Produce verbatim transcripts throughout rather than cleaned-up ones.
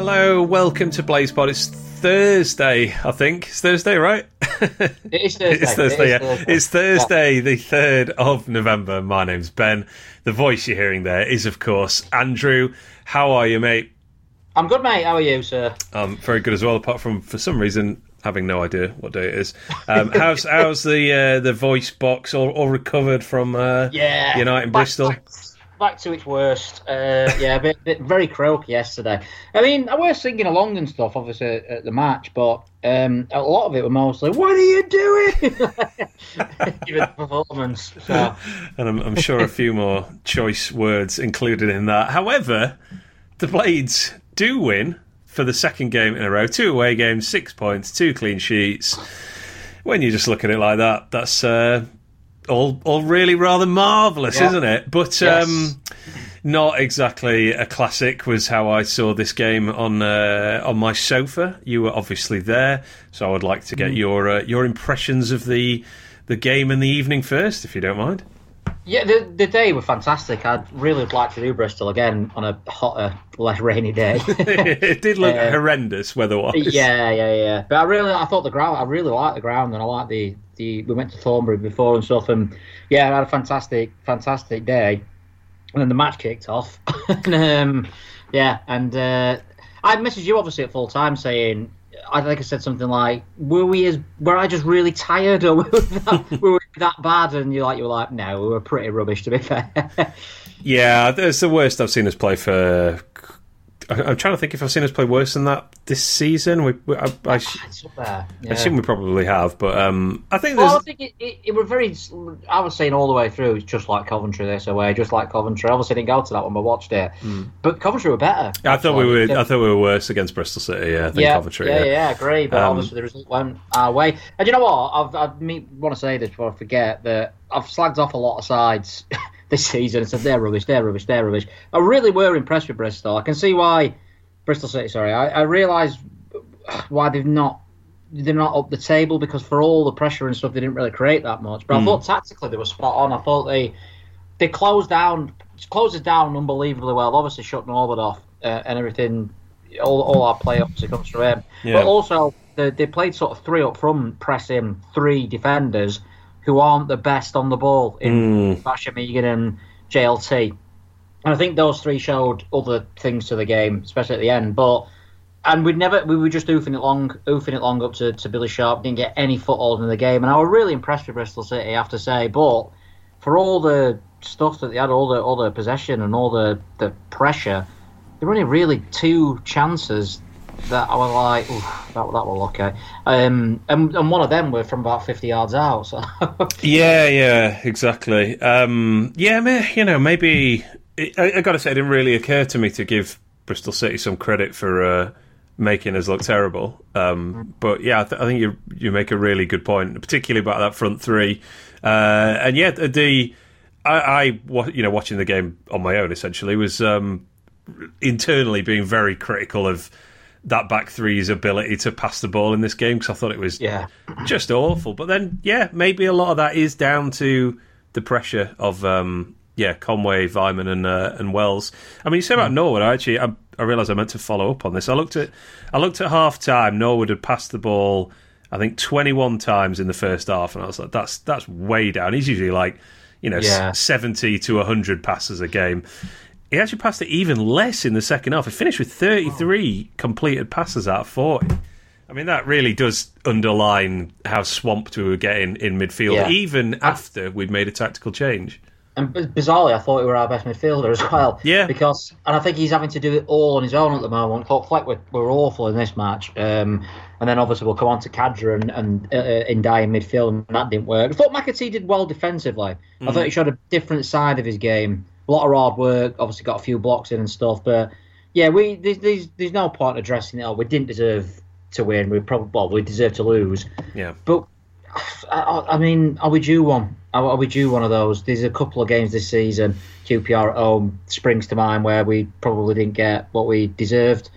Hello, welcome to Blades Pod. It's Thursday, I think. It's Thursday, right? It is Thursday. It's Thursday, it yeah. Thursday. It's Thursday, yeah. The third of November. My name's Ben. The voice you're hearing there is, of course, Andrew. How are you, mate? I'm good, mate. How are you, sir? I'm um, very good as well, apart from, for some reason, having no idea what day it is. Um, how's how's the uh, the voice box all, all recovered from uh, yeah. United and Bristol? Back, back, back to its worst. Uh, yeah, a bit, bit, very croaky yesterday. I mean, I was singing along and stuff, obviously, at the match, but um, a lot of it was mostly, what are you doing? Given the performance. So. And I'm, I'm sure a few more choice words included in that. However, the Blades do win for the second game in a row. Two away games, six points, two clean sheets. When you just look at it like that, that's uh, all all really rather marvellous, yeah. Isn't it? But yes. um, not exactly a classic was how I saw this game on uh, on my sofa. You were obviously there, so I would like to get mm. your uh, your impressions of the the game and the evening first, if you don't mind. Yeah, the the day were fantastic. I'd really like to do Bristol again on a hotter, less rainy day. It did look uh, horrendous weather-wise. Yeah, yeah, yeah. But I really, I thought the ground. I really liked the ground, and I liked the, the we went to Thornbury before and stuff, and yeah, I had a fantastic, fantastic day. And then the match kicked off. and, um, yeah, and uh, I messaged you obviously at full time saying, I think I said something like, "Were we as were I just really tired, or were we that, were we that bad?" And you like you were like, "No, we were pretty rubbish, to be fair." Yeah, it's the worst I've seen us play for. I'm trying to think if I've seen us play worse than that this season. We, we I, I, I, it's up there. Yeah. I assume we probably have, but um, I think. Well, I think it, it, it was very. I was saying all the way through, it's just like Coventry this away, just like Coventry. Obviously, I didn't go to that one, but watched it. Mm. But Coventry were better. I thought we were. I thought we were worse against Bristol City. Yeah, I think yeah, Coventry. Yeah, yeah, yeah, I agree. But um, obviously, the result went our way. And you know what? I've, I want to say this before I forget that I've slagged off a lot of sides. This season, and said they're rubbish, they're rubbish, they're rubbish. I really were impressed with Bristol. I can see why Bristol City. Sorry, I, I realise why they've not they're not up the table because for all the pressure and stuff, they didn't really create that much. But mm. I thought tactically they were spot on. I thought they they closed down closed it down unbelievably well. Obviously, shut Norwood off uh, and everything. All all our play ups it comes through him. Yeah. But also they, they played sort of three up front, pressing three defenders who aren't the best on the ball in mm. Basham, Egan and J L T. And I think those three showed other things to the game, especially at the end. But and we'd never we were just oofing it long oofing it long up to, to Billy Sharp, didn't get any foothold in the game. And I was really impressed with Bristol City, I have to say, but for all the stuff that they had, all the all the possession and all the, the pressure, there were only really two chances that I was like, that that will okay, um, and and one of them were from about fifty yards out. So. yeah, yeah, exactly. Um, yeah, you know, maybe it, I, I got to say, it didn't really occur to me to give Bristol City some credit for uh, making us look terrible. Um, but yeah, I, th- I think you you make a really good point, particularly about that front three. Uh, and yeah, the I, I you know watching the game on my own essentially was um, internally being very critical of that back three's ability to pass the ball in this game because I thought it was yeah. just awful. But then, yeah, maybe a lot of that is down to the pressure of um, yeah Conway, Vyman, and uh, and Wells. I mean, you say about Norwood. I actually, I, I realised I meant to follow up on this. I looked at, I looked at half time. Norwood had passed the ball, I think, twenty-one times in the first half, and I was like, that's that's way down. He's usually like, you know, yeah. seventy to a hundred passes a game. He actually passed it even less in the second half. He finished with thirty-three completed passes out of forty. I mean, that really does underline how swamped we were getting in midfield, yeah. even after we'd made a tactical change. And bizarrely, I thought we were our best midfielder as well. Yeah. Because, and I think he's having to do it all on his own at the moment. I thought Fleck were, were awful in this match. Um, and then obviously we'll come on to Khadra and, and uh, Ndiaye in midfield, and that didn't work. I thought McAtee did well defensively. Mm. I thought he showed a different side of his game. A lot of hard work, obviously got a few blocks in and stuff, but yeah, we there's there's, there's no point addressing it all. We didn't deserve to win. We probably well, we deserve to lose. Yeah. But I, I mean, are we due one? Are we due one of those? There's a couple of games this season, Q P R at home springs to mind, where we probably didn't get what we deserved,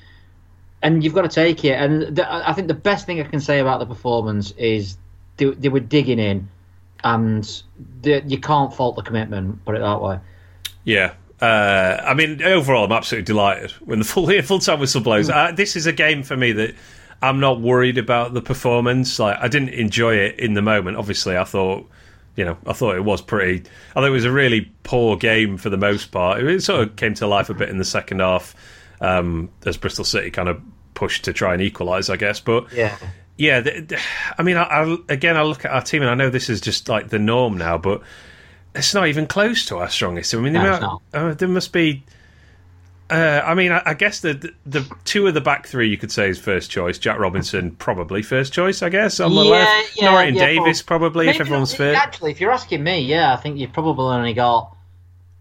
and you've got to take it. And th- I think the best thing I can say about the performance is they, they were digging in, and they, you can't fault the commitment. Put it that way. Yeah, Uh, I mean, overall, I'm absolutely delighted when the full full time whistle blows. Mm. Uh, this is a game for me that I'm not worried about the performance. Like, I didn't enjoy it in the moment. Obviously, I thought, you know, I thought it was pretty. I thought it was a really poor game for the most part. It sort of came to life a bit in the second half um, as Bristol City kind of pushed to try and equalise, I guess. But yeah, yeah. The, the, I mean, I, I, again, I look at our team, and I know this is just like the norm now, but it's not even close to our strongest. I mean, no, not, uh, there must be. Uh, I mean, I, I guess the the two of the back three you could say is first choice. Jack Robinson probably first choice, I guess. On the yeah, left, yeah, Norwood and yeah, Davis well, probably if everyone's fit. Actually, if you're asking me, yeah, I think you've probably only got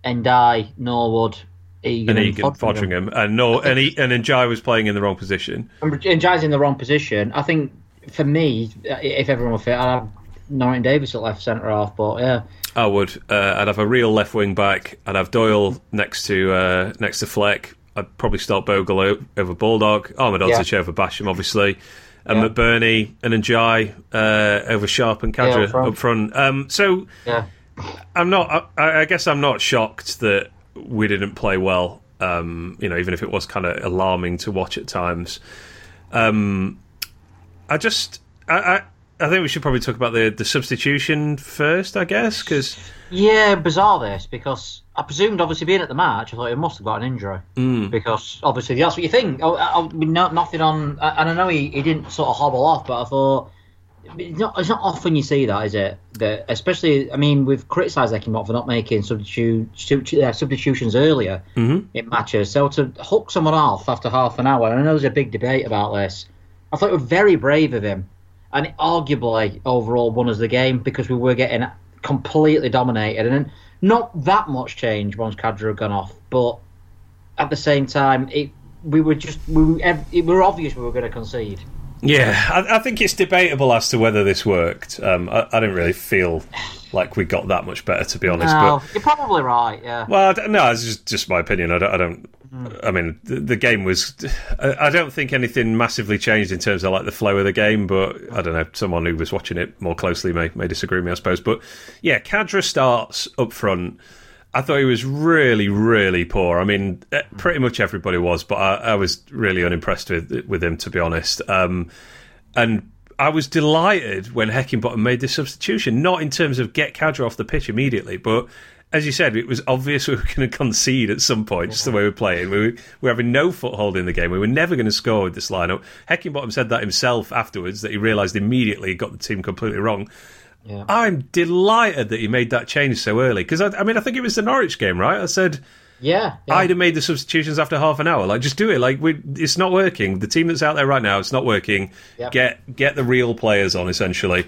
Ndiaye, Norwood, Egan, and, Egan, and Foderingham, Foderingham. and Nor and he, and Jai was playing in the wrong position. And Jai's in the wrong position. I think for me, if everyone were fit, I'd have Norwood and Davis at left centre half, but yeah. I would. Uh, I'd have a real left wing back. I'd have Doyle next to uh, next to Fleck. I'd probably start Bogle over Bulldog. Ahmedhodžić yeah. over Basham, obviously. And yeah. McBurnie and Ndiaye uh, over Sharp and Khadra yeah, up front. Up front. Um, so yeah. I'm not. I, I guess I'm not shocked that we didn't play well. Um, you know, even if it was kind of alarming to watch at times. Um, I just. I. I I think we should probably talk about the, the substitution first, I guess, because... Yeah, bizarre this, because I presumed, obviously, being at the match, I thought he must have got an injury, mm. because, obviously, that's what you think. I, I, no, nothing on... And I know he, he didn't sort of hobble off, but I thought... It's not, it's not often you see that, is it? That especially, I mean, we've criticised Heckingbottom for not making substitu- substitu- uh, substitutions earlier mm-hmm. in matches, so to hook someone off after half an hour, and I know there's a big debate about this, I thought it was very brave of him. And it arguably overall won us the game because we were getting completely dominated. And not that much change once Khadra had gone off. But at the same time, it we were just we were, it were obvious we were going to concede. Yeah, I, I think it's debatable as to whether this worked. Um, I, I didn't really feel like we got that much better, to be honest. No, but, you're probably right, yeah. Well, I no, it's just, just my opinion. I don't... I don't I mean, the game was... I don't think anything massively changed in terms of like the flow of the game, but I don't know, someone who was watching it more closely may, may disagree with me, I suppose. But yeah, Khadra starts up front. I thought he was really, really poor. I mean, pretty much everybody was, but I, I was really unimpressed with with him, to be honest. Um, and I was delighted when Heckingbottom made this substitution, not in terms of get Khadra off the pitch immediately, but... As you said, it was obvious we were going to concede at some point, just the way we were playing. We were, we were having no foothold in the game. We were never going to score with this lineup. Heckingbottom said that himself afterwards, that he realised immediately he got the team completely wrong. Yeah. I'm delighted that he made that change so early. Because, I, I mean, I think it was the Norwich game, right? I said, yeah, yeah, I'd have made the substitutions after half an hour. Like, just do it. Like, we, it's not working. The team that's out there right now, it's not working. Yep. Get get the real players on, essentially.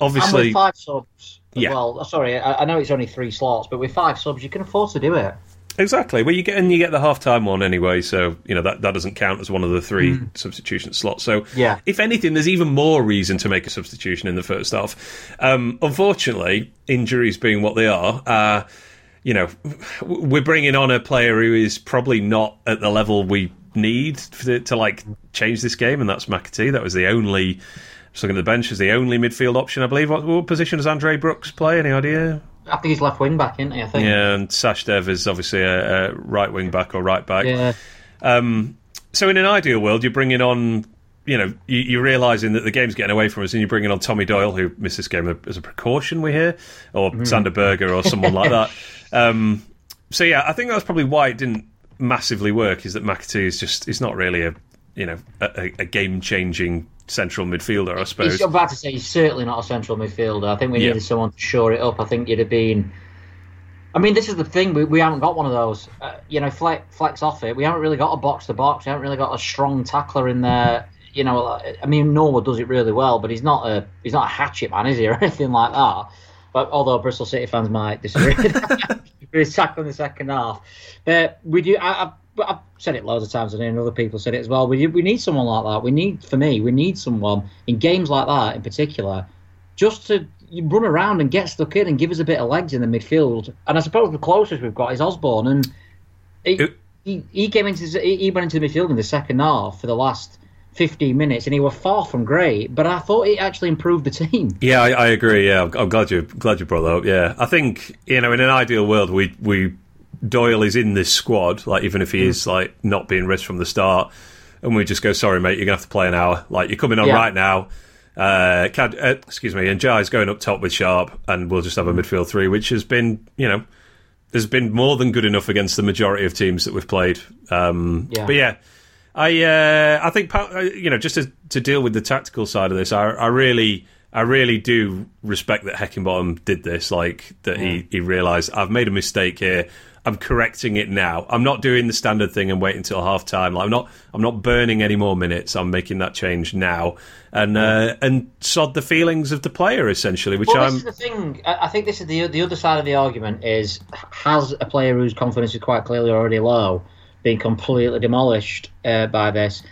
Obviously, and with five subs. Yeah. Well, sorry, I know it's only three slots, but with five subs, you can afford to do it. Exactly. Well, you get and you get the half-time one anyway, so you know that, that doesn't count as one of the three mm. substitution slots. So, yeah. if anything, there's even more reason to make a substitution in the first half. Um, unfortunately, injuries being what they are, uh, you know, we're bringing on a player who is probably not at the level we need to, to like change this game, and that's McAtee. That was the only. Just looking at the bench, is the only midfield option, I believe. What, what position does Andre Brooks play? Any idea? I think he's left wing back, isn't he? I think. Yeah, and Sash Dev is obviously a, a right wing back or right back. Yeah. Um, so in an ideal world, you're bringing on, you know, you, you're realising that the game's getting away from us, and you're bringing on Tommy Doyle, who missed this game as a precaution, we hear, or mm. Sander Berger or someone like that. Um, so yeah, I think that's probably why it didn't massively work. Is that McAtee is just is not really a you know a, a game changing. Central midfielder, I suppose. He's, I'm about to say he's certainly not a central midfielder. I think we needed yeah. someone to shore it up. I think you'd have been. I mean, this is the thing. We, we haven't got one of those. Uh, you know, Fleck, Fleck's off it. We haven't really got a box to box. We haven't really got a strong tackler in there. You know, I mean, Norwood does it really well, but he's not a he's not a hatchet man, is he, or anything like that. But although Bristol City fans might disagree with his tackle in the second half, but we do. I, I, I've said it loads of times and other people said it as well. We we need someone like that. We need, for me, we need someone in games like that in particular just to run around and get stuck in and give us a bit of legs in the midfield. And I suppose the closest we've got is Osborne. And he, he, he came into he went into the midfield in the second half for the last fifteen minutes and he was far from great. But I thought it actually improved the team. Yeah, I, I agree. Yeah, I'm glad you glad you brought that up. Yeah, I think you know in an ideal world we we. Doyle is in this squad, like even if he is like not being risked from the start, and we just go, sorry mate, you're gonna have to play an hour. Like you're coming on yeah. right now. Uh, Cad- uh, excuse me, and Jai's going up top with Sharp, and we'll just have a midfield three, which has been, you know, has been more than good enough against the majority of teams that we've played. Um, yeah. But yeah, I uh, I think you know just to, to deal with the tactical side of this, I, I really. I really do respect that Heckingbottom did this, like that yeah. he, he realised, I've made a mistake here, I'm correcting it now. I'm not doing the standard thing and waiting until half-time. Like, I'm not I'm not burning any more minutes, I'm making that change now. And yeah. uh, and sod the feelings of the player, essentially. Which well, I'm... this is the thing. I think this is the, the other side of the argument is, has a player whose confidence is quite clearly already low been completely demolished uh, by this?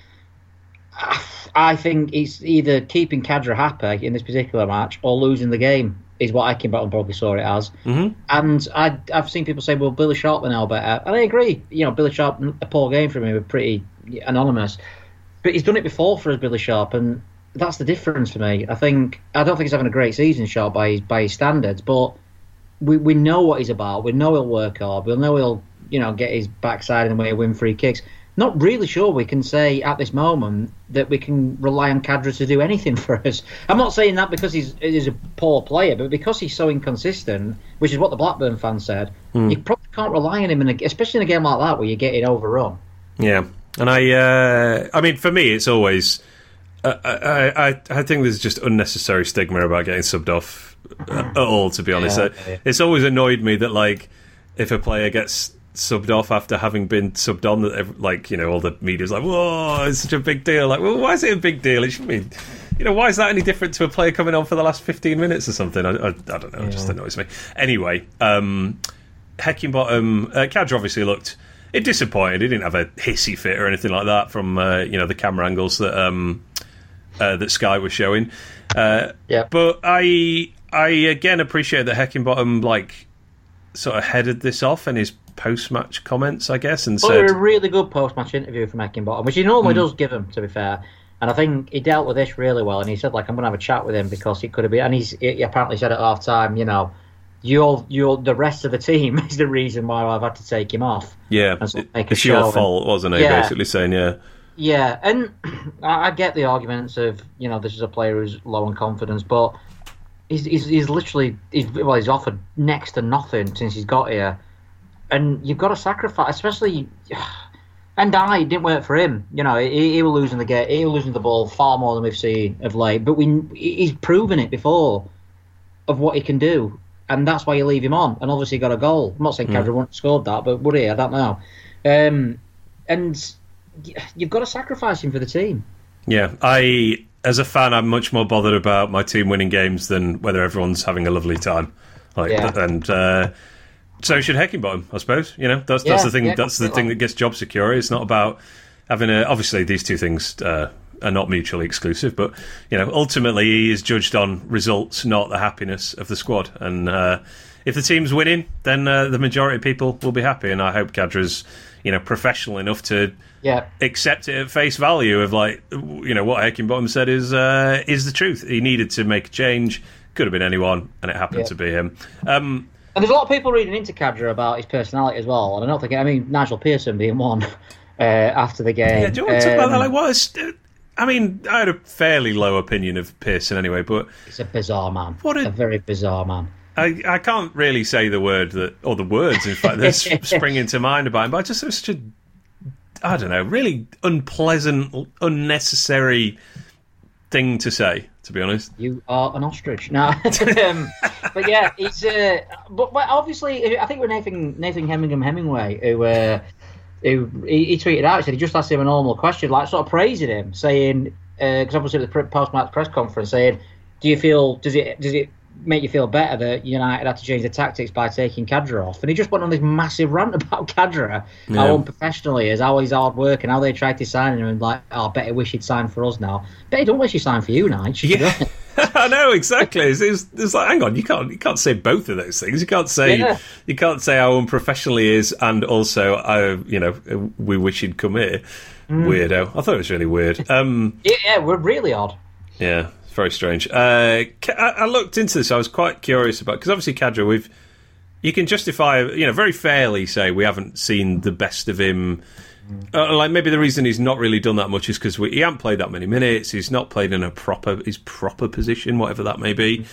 I think it's either keeping Khadra happy in this particular match or losing the game is what Heckingbottom probably saw it as. Mm-hmm. And I, I've seen people say, well, Billy Sharp were now better. And I agree. You know, Billy Sharp, a poor game from him, were pretty anonymous. But he's done it before for us, Billy Sharp, and that's the difference for me. I think I don't think he's having a great season, Sharp, by his, by his standards, but we, we know what he's about. We know he'll work hard. We know he'll, you know, get his backside in the way, win free kicks. Not really sure we can say at this moment that we can rely on Khadra to do anything for us. I'm not saying that because he's, he's a poor player, but because he's so inconsistent, which is what the Blackburn fan said, mm. you probably can't rely on him, in a, especially in a game like that where you're getting overrun. Yeah, and I, uh, I mean, for me, it's always, uh, I, I, I think there's just unnecessary stigma about getting subbed off at all. To be honest, yeah, yeah. it's always annoyed me that like if a player gets subbed off after having been subbed on, that like you know all the media's like, whoa, it's such a big deal. Like, well, why is it a big deal? It should be, you know, why is that any different to a player coming on for the last fifteen minutes or something? I, I, I don't know. Yeah. It just annoys me. Anyway, um, Heckingbottom, uh, Khadra obviously looked it disappointed. He didn't have a hissy fit or anything like that from uh, you know the camera angles that um, uh, that Sky was showing. Uh, yeah. But I I again appreciate that Heckingbottom like sort of headed this off and his post-match comments, I guess, and well, said... Well, a really good post-match interview from Heckingbottom, which he normally mm. does give him, to be fair. And I think he dealt with this really well, and he said, like, I'm going to have a chat with him because he could have been... And he's, he apparently said at half-time, you know, you're, you're, the rest of the team is the reason why I've had to take him off. Yeah, so it, it's your fault, and, wasn't it? Yeah, basically saying, yeah. Yeah, and I get the arguments of, you know, this is a player who's low on confidence, but he's, he's, he's literally... He's, well, he's offered next to nothing since he's got here. And you've got to sacrifice, especially. Ndiaye didn't work for him. You know, he, he was losing the game, he was losing the ball far more than we've seen of late. But we, he's proven it before of what he can do, and that's why you leave him on. And obviously, he got a goal. I'm not saying Khadra mm. wouldn't have scored that, but would he? I don't know. Um, and you've got to sacrifice him for the team. Yeah, I as a fan, I'm much more bothered about my team winning games than whether everyone's having a lovely time. Like yeah. and. Uh, So should Heckingbottom, I suppose. You know, that's yeah, that's the thing. Yeah, that's the thing that gets job security. It's not about having a. Obviously, these two things uh, are not mutually exclusive. But you know, ultimately, he is judged on results, not the happiness of the squad. And uh, if the team's winning, then uh, the majority of people will be happy. And I hope Khadra's, you know, professional enough to yeah. accept it at face value of like, you know, what Heckingbottom said is uh, is the truth. He needed to make a change. Could have been anyone, and it happened yeah. to be him. Um, And there's a lot of people reading into Khadra about his personality as well, and I don't think I mean Nigel Pearson being one uh, after the game. Yeah, do you want to um, talk about that? Like, what? Is, I mean, I had a fairly low opinion of Pearson anyway, but he's a bizarre man. What a, a very bizarre man. I, I can't really say the word that, or the words in fact that spring into mind about him. But I just it was such a, I don't know, really unpleasant, unnecessary thing to say. To be honest, you are an ostrich. No, um, but yeah, it's. Uh, but, but obviously, I think with Nathan Nathan Hemmingham Hemingway, who uh, who he, he tweeted out, he said he just asked him a normal question, like sort of praising him, saying because uh, obviously at the post-match press conference, saying, "Do you feel does it does it make you feel better that United had to change the tactics by taking Khadra off?" And he just went on this massive rant about Khadra, yeah. how unprofessional he is, how he's hard work, and how they tried to sign him, and like, oh, I bet he wish he'd signed for us now. Bet he don't wish he signed for you, Nige. Yeah. I know, exactly. It's, it's, it's like, hang on, you can't you can't say both of those things. You can't say yeah. you can't say how unprofessional he is, and also, I, you know, we wish he'd come here. Mm. Weirdo. I thought it was really weird. Um, yeah, yeah, we're really odd. Yeah. Very strange. Uh, I looked into this. I was quite curious about because obviously Khadra, we've you can justify, you know, very fairly say we haven't seen the best of him. Uh, like maybe the reason he's not really done that much is because he hasn't played that many minutes. He's not played in a proper his proper position, whatever that may be.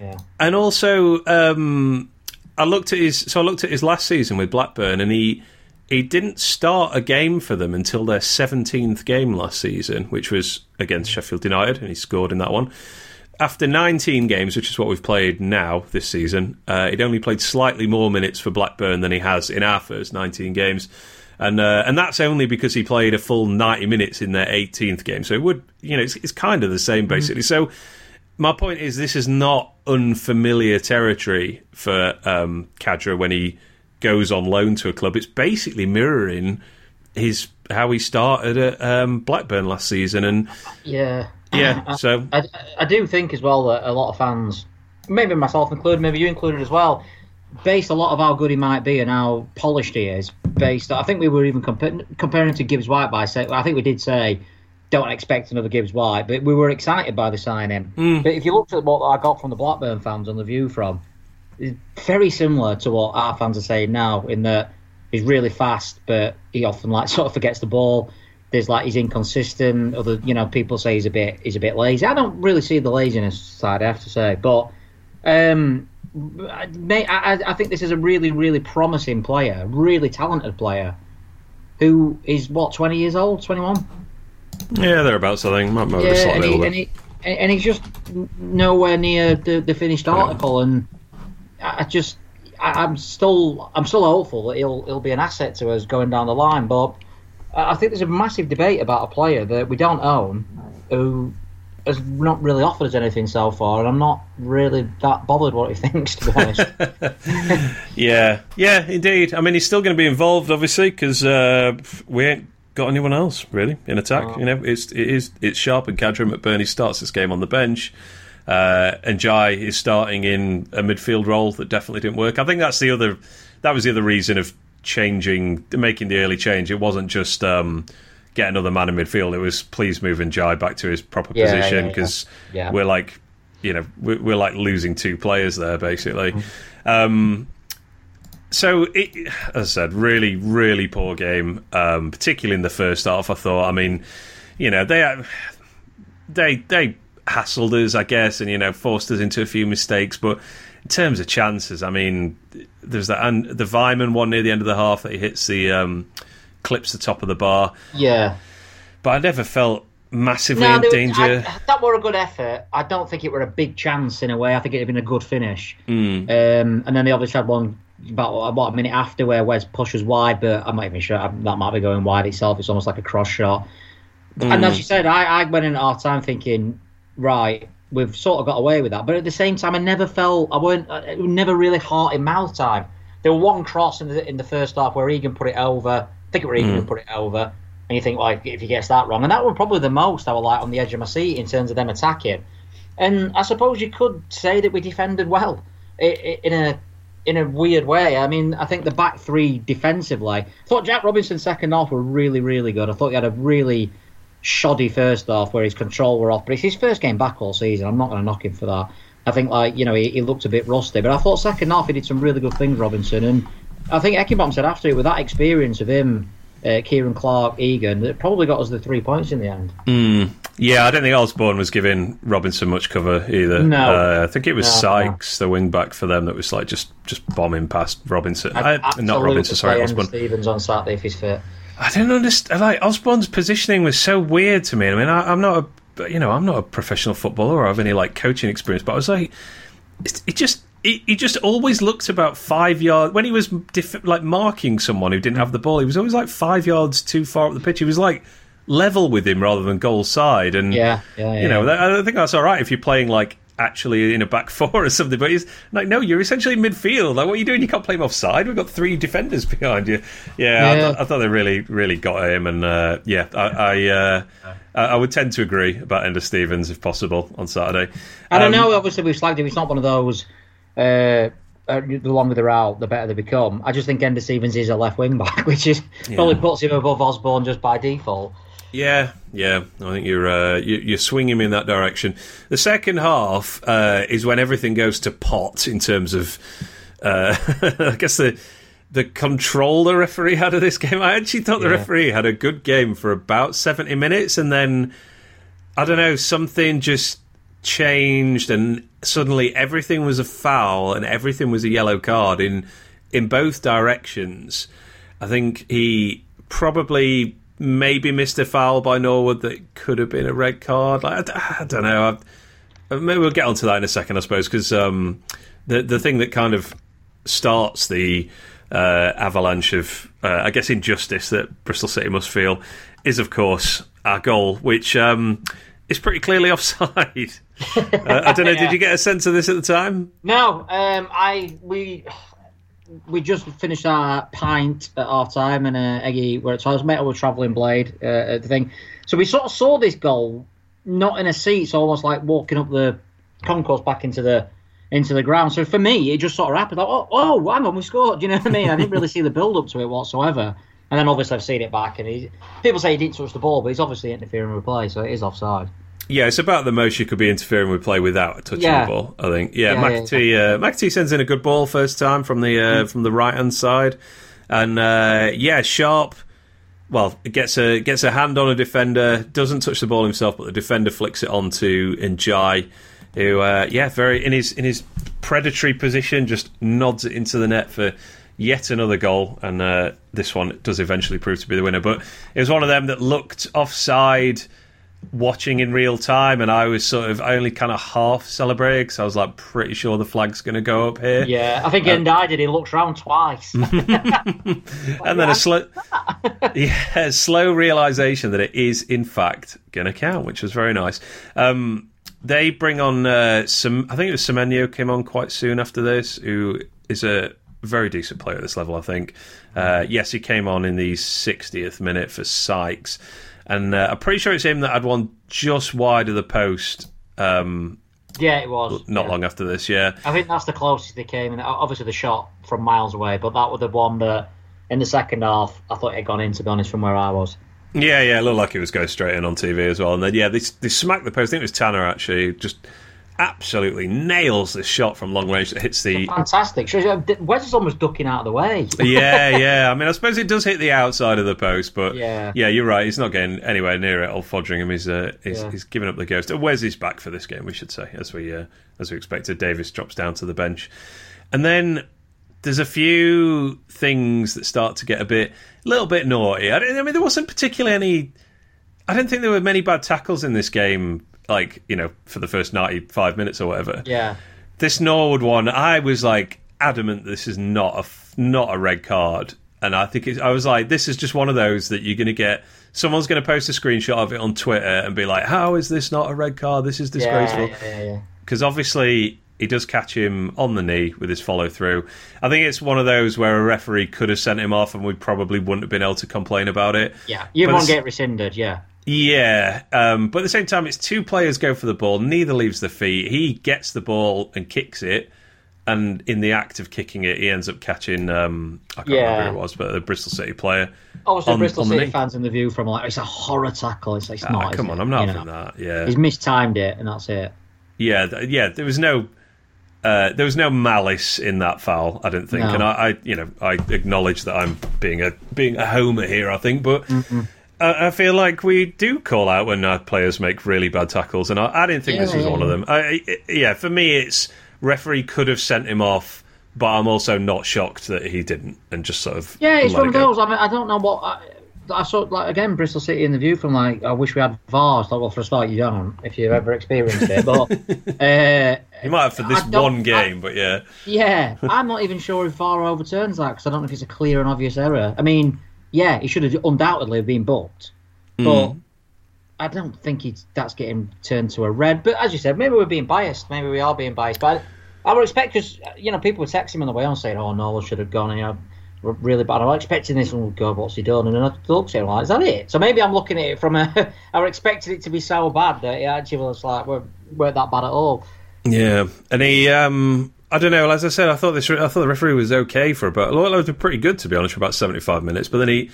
Yeah. And also, um, I looked at his. So I looked at his last season with Blackburn, and he he didn't start a game for them until their seventeenth game last season, which was against Sheffield United, and he scored in that one. After nineteen games, which is what we've played now this season, uh, he'd only played slightly more minutes for Blackburn than he has in our first nineteen games. And uh, and that's only because he played a full ninety minutes in their eighteenth game. So it would, you know, it's, it's kind of the same basically. Mm-hmm. So my point is, this is not unfamiliar territory for um, Khadra when he goes on loan to a club. It's basically mirroring his how he started at um, Blackburn last season. And yeah, yeah. I, so I, I do think as well that a lot of fans, maybe myself included, maybe you included as well, based a lot of how good he might be and how polished he is, based, I think we were even compa- comparing him to Gibbs White by saying, I think we did say, don't expect another Gibbs White, but we were excited by the signing. Mm. But if you looked at what I got from the Blackburn fans on The View from, it's very similar to what our fans are saying now, in that he's really fast, but he often like sort of forgets the ball. There's like, he's inconsistent. Other, you know, people say he's a bit, he's a bit lazy. I don't really see the laziness side, I have to say, but. Um, Mate, I, I think this is a really, really promising player, really talented player, who is, what, twenty years old, twenty-one? Yeah, thereabouts, I think. Might yeah, and, he, and, he, and he's just nowhere near the, the finished article, yeah. And I just, I, I'm still, I'm still hopeful that he'll, he'll be an asset to us going down the line. But I think there's a massive debate about a player that we don't own, who has not really offered us anything so far, and I'm not really that bothered what he thinks, to be honest. yeah, yeah, indeed. I mean, he's still going to be involved, obviously, because uh, we ain't got anyone else really in attack. Oh. You know, it's it is it's Sharp and Khadra. McBurnie starts this game on the bench, uh, and Jai is starting in a midfield role that definitely didn't work. I think that's the other. That was the other reason of changing, making the early change. It wasn't just. Um, Get another man in midfield. It was please moving Jai back to his proper yeah, position because yeah, yeah. yeah. we're like, you know, we're, we're like losing two players there basically. Mm-hmm. Um, so, it, as I said, really, really poor game, um, particularly in the first half. I thought, I mean, you know, they they they hassled us, I guess, and you know, forced us into a few mistakes. But in terms of chances, I mean, there's that and the Vyman one near the end of the half that he hits the. Um, clips the top of the bar. Yeah. But I never felt massively no, in was, danger. I, that were a good effort. I don't think it were a big chance in a way. I think it would have been a good finish. Mm. Um, and then they obviously had one about, about a minute after where Wes pushes wide, but I'm not even sure. That might be going wide itself. It's almost like a cross shot. Mm. And as you said, I, I went in at half time thinking, right, we've sort of got away with that. But at the same time, I never felt, I weren't, it was never really heart in mouth time. There was one cross in the, in the first half where Egan put it over. I think it were Egan who mm. put it over, and you think, like, well, if he gets that wrong, and that one probably the most I was like on the edge of my seat in terms of them attacking. And I suppose you could say that we defended well it, it, in a in a weird way. I mean, I think the back three defensively. I thought Jack Robinson's second half were really, really good. I thought he had a really shoddy first half where his control were off, but it's his first game back all season. I'm not going to knock him for that. I think, like, you know, he, he looked a bit rusty, but I thought second half he did some really good things, Robinson. And I think Heckingbottom said after it, with that experience of him, uh, Ciaran Clarke, Egan, that probably got us the three points in the end. Mm. Yeah, I don't think Osborne was giving Robinson much cover either. No, uh, I think it was no, Sykes, no. the wing back for them, that was like just, just bombing past Robinson. I, I, not Robinson, sorry, Osborne. Enda Stevens on Saturday if he's fit. I don't understand. Like, Osborne's positioning was so weird to me. I mean, I, I'm not a you know I'm not a professional footballer or have any like coaching experience, but I was like, it, it just. He just always looked about five yards when he was def- like marking someone who didn't have the ball. He was always like five yards too far up the pitch. He was like level with him rather than goal side. And yeah, yeah, yeah, you know, yeah. That, I think that's all right if you're playing like actually in a back four or something. But he's like, no, you're essentially midfield. Like, what are you doing? You can't play him offside. We've got three defenders behind you. Yeah, yeah. I, th- I thought they really, really got at him. And uh, yeah, I, I, uh, I would tend to agree about Enda Stevens if possible on Saturday. I don't um, know. Obviously, we've slagged him. He's not one of those. Uh, the longer they're out, the better they become. I just think Enda Stevens is a left wing back, which is yeah. probably puts him above Osborne just by default. Yeah, yeah. I think you're uh, you, you're swinging in that direction. The second half uh, is when everything goes to pot in terms of Uh, I guess the the control the referee had of this game. I actually thought the yeah. referee had a good game for about seventy minutes, and then I don't know, something just changed, and suddenly everything was a foul and everything was a yellow card in in both directions. I think he probably maybe missed a foul by Norwood that could have been a red card. Like, I, I don't know. I, maybe we'll get onto that in a second, I suppose, because um, the the thing that kind of starts the uh, avalanche of, uh, I guess, injustice that Bristol City must feel is, of course, our goal, which um, is pretty clearly offside. uh, I don't know. yeah. Did you get a sense of this at the time? No, um, I we. We just finished our pint at half time, and uh, Eggy were at times met with a travelling blade uh, at the thing. So we sort of saw this goal not in a seat, so almost like walking up the concourse back into the into the ground. So for me, it just sort of happened. Like, oh, oh, hang on, we scored. Do you know what I mean? I didn't really see the build up to it whatsoever. And then obviously I've seen it back, and he, people say he didn't touch the ball, but he's obviously interfering with play, so it is offside. Yeah, it's about the most you could be interfering with play without touching yeah. the ball, I think. Yeah, yeah McAtee yeah. uh, McAtee sends in a good ball first time from the uh, from the right hand side, and uh, yeah, Sharp. Well, gets a gets a hand on a defender, doesn't touch the ball himself, but the defender flicks it on to Ndiaye, who uh, yeah, very in his in his predatory position, just nods it into the net for yet another goal, and uh, this one does eventually prove to be the winner. But it was one of them that looked offside. Watching in real time, and I was sort of only kind of half celebrating because I was like pretty sure the flag's going to go up here. Yeah, I think um, Ndiaye did. He looked round twice, like, and then a slow, yeah, slow realization that it is in fact going to count, which was very nice. Um, they bring on uh, some. I think it was Semenyo came on quite soon after this, who is a very decent player at this level. I think. Uh, yes, he came on in the sixtieth minute for Sykes. And uh, I'm pretty sure it's him that had one just wide of the post. Um, yeah, it was. Not yeah. long after this, yeah. I think that's the closest they came. And obviously, the shot from miles away, but that was the one that, in the second half, I thought it had gone in, to be honest, from where I was. Yeah, yeah, it looked like it was going straight in on T V as well. And then, yeah, they, they smacked the post. I think it was Tanner, actually, just absolutely nails this shot from long range that hits the... Fantastic. Wesleyan was ducking out of the way. yeah, yeah. I mean, I suppose it does hit the outside of the post, but yeah, yeah you're right. He's not getting anywhere near it. Old Foderingham is uh, he's, yeah. he's giving up the ghost. Wesleyan's back for this game, we should say, as we, uh, as we expected. Davis drops down to the bench. And then there's a few things that start to get a bit, a little bit naughty. I, don't, I mean, there wasn't particularly any... I don't think there were many bad tackles in this game, like, you know, for the first ninety-five minutes or whatever. Yeah. This Norwood one, I was, like, adamant this is not a, not a red card. And I think it's, I was like, this is just one of those that you're going to get... Someone's going to post a screenshot of it on Twitter and be like, how is this not a red card? This is disgraceful. Because yeah, yeah, yeah. obviously he does catch him on the knee with his follow-through. I think it's one of those where a referee could have sent him off and we probably wouldn't have been able to complain about it. Yeah, you but won't get rescinded, yeah. Yeah, um, but at the same time, it's two players go for the ball. Neither leaves the feet. He gets the ball and kicks it, and in the act of kicking it, he ends up catching, um, I can't yeah. remember who it was, but the Bristol City player. Obviously, on, Bristol on City fans in the view from, like, it's a horror tackle. It's, it's ah, not, come on, it? I'm not you having know. that, yeah. He's mistimed it, and that's it. Yeah, th- yeah. there was no... Uh, there was no malice in that foul, I don't think, no. and I, I, you know, I acknowledge that I'm being a being a homer here, I think, but Mm-mm. I, I feel like we do call out when our players make really bad tackles, and I, I didn't think yeah, this was yeah. one of them. I, it, yeah, for me, it's referee could have sent him off, but I'm also not shocked that he didn't, and just sort of yeah, it's one of those. I mean, I don't know what I, I saw. Like again, Bristol City in the view from like, I wish we had V A Rs. Like, well, for a start, you don't if you've ever experienced it, but. Uh, You might have for this one game, I, but yeah. Yeah, I'm not even sure if V A R overturns that because I don't know if it's a clear and obvious error. I mean, yeah, he should have undoubtedly been booked, but mm. I don't think he, that's getting turned to a red. But as you said, maybe we're being biased. Maybe we are being biased. But I, I would expect because, you know, people would text him on the way on saying, oh, Nolan should have gone, you know, really bad. I'm expecting this one would go, what's he done? And then I looked at him like, is that it? So maybe I'm looking at it from a, I would expected it to be so bad that it actually was like, we're, weren't that bad at all. Yeah, and he, um, I don't know. As I said, I thought this. I thought the referee was okay for about. Well, it was pretty good to be honest for about seventy-five minutes. But then he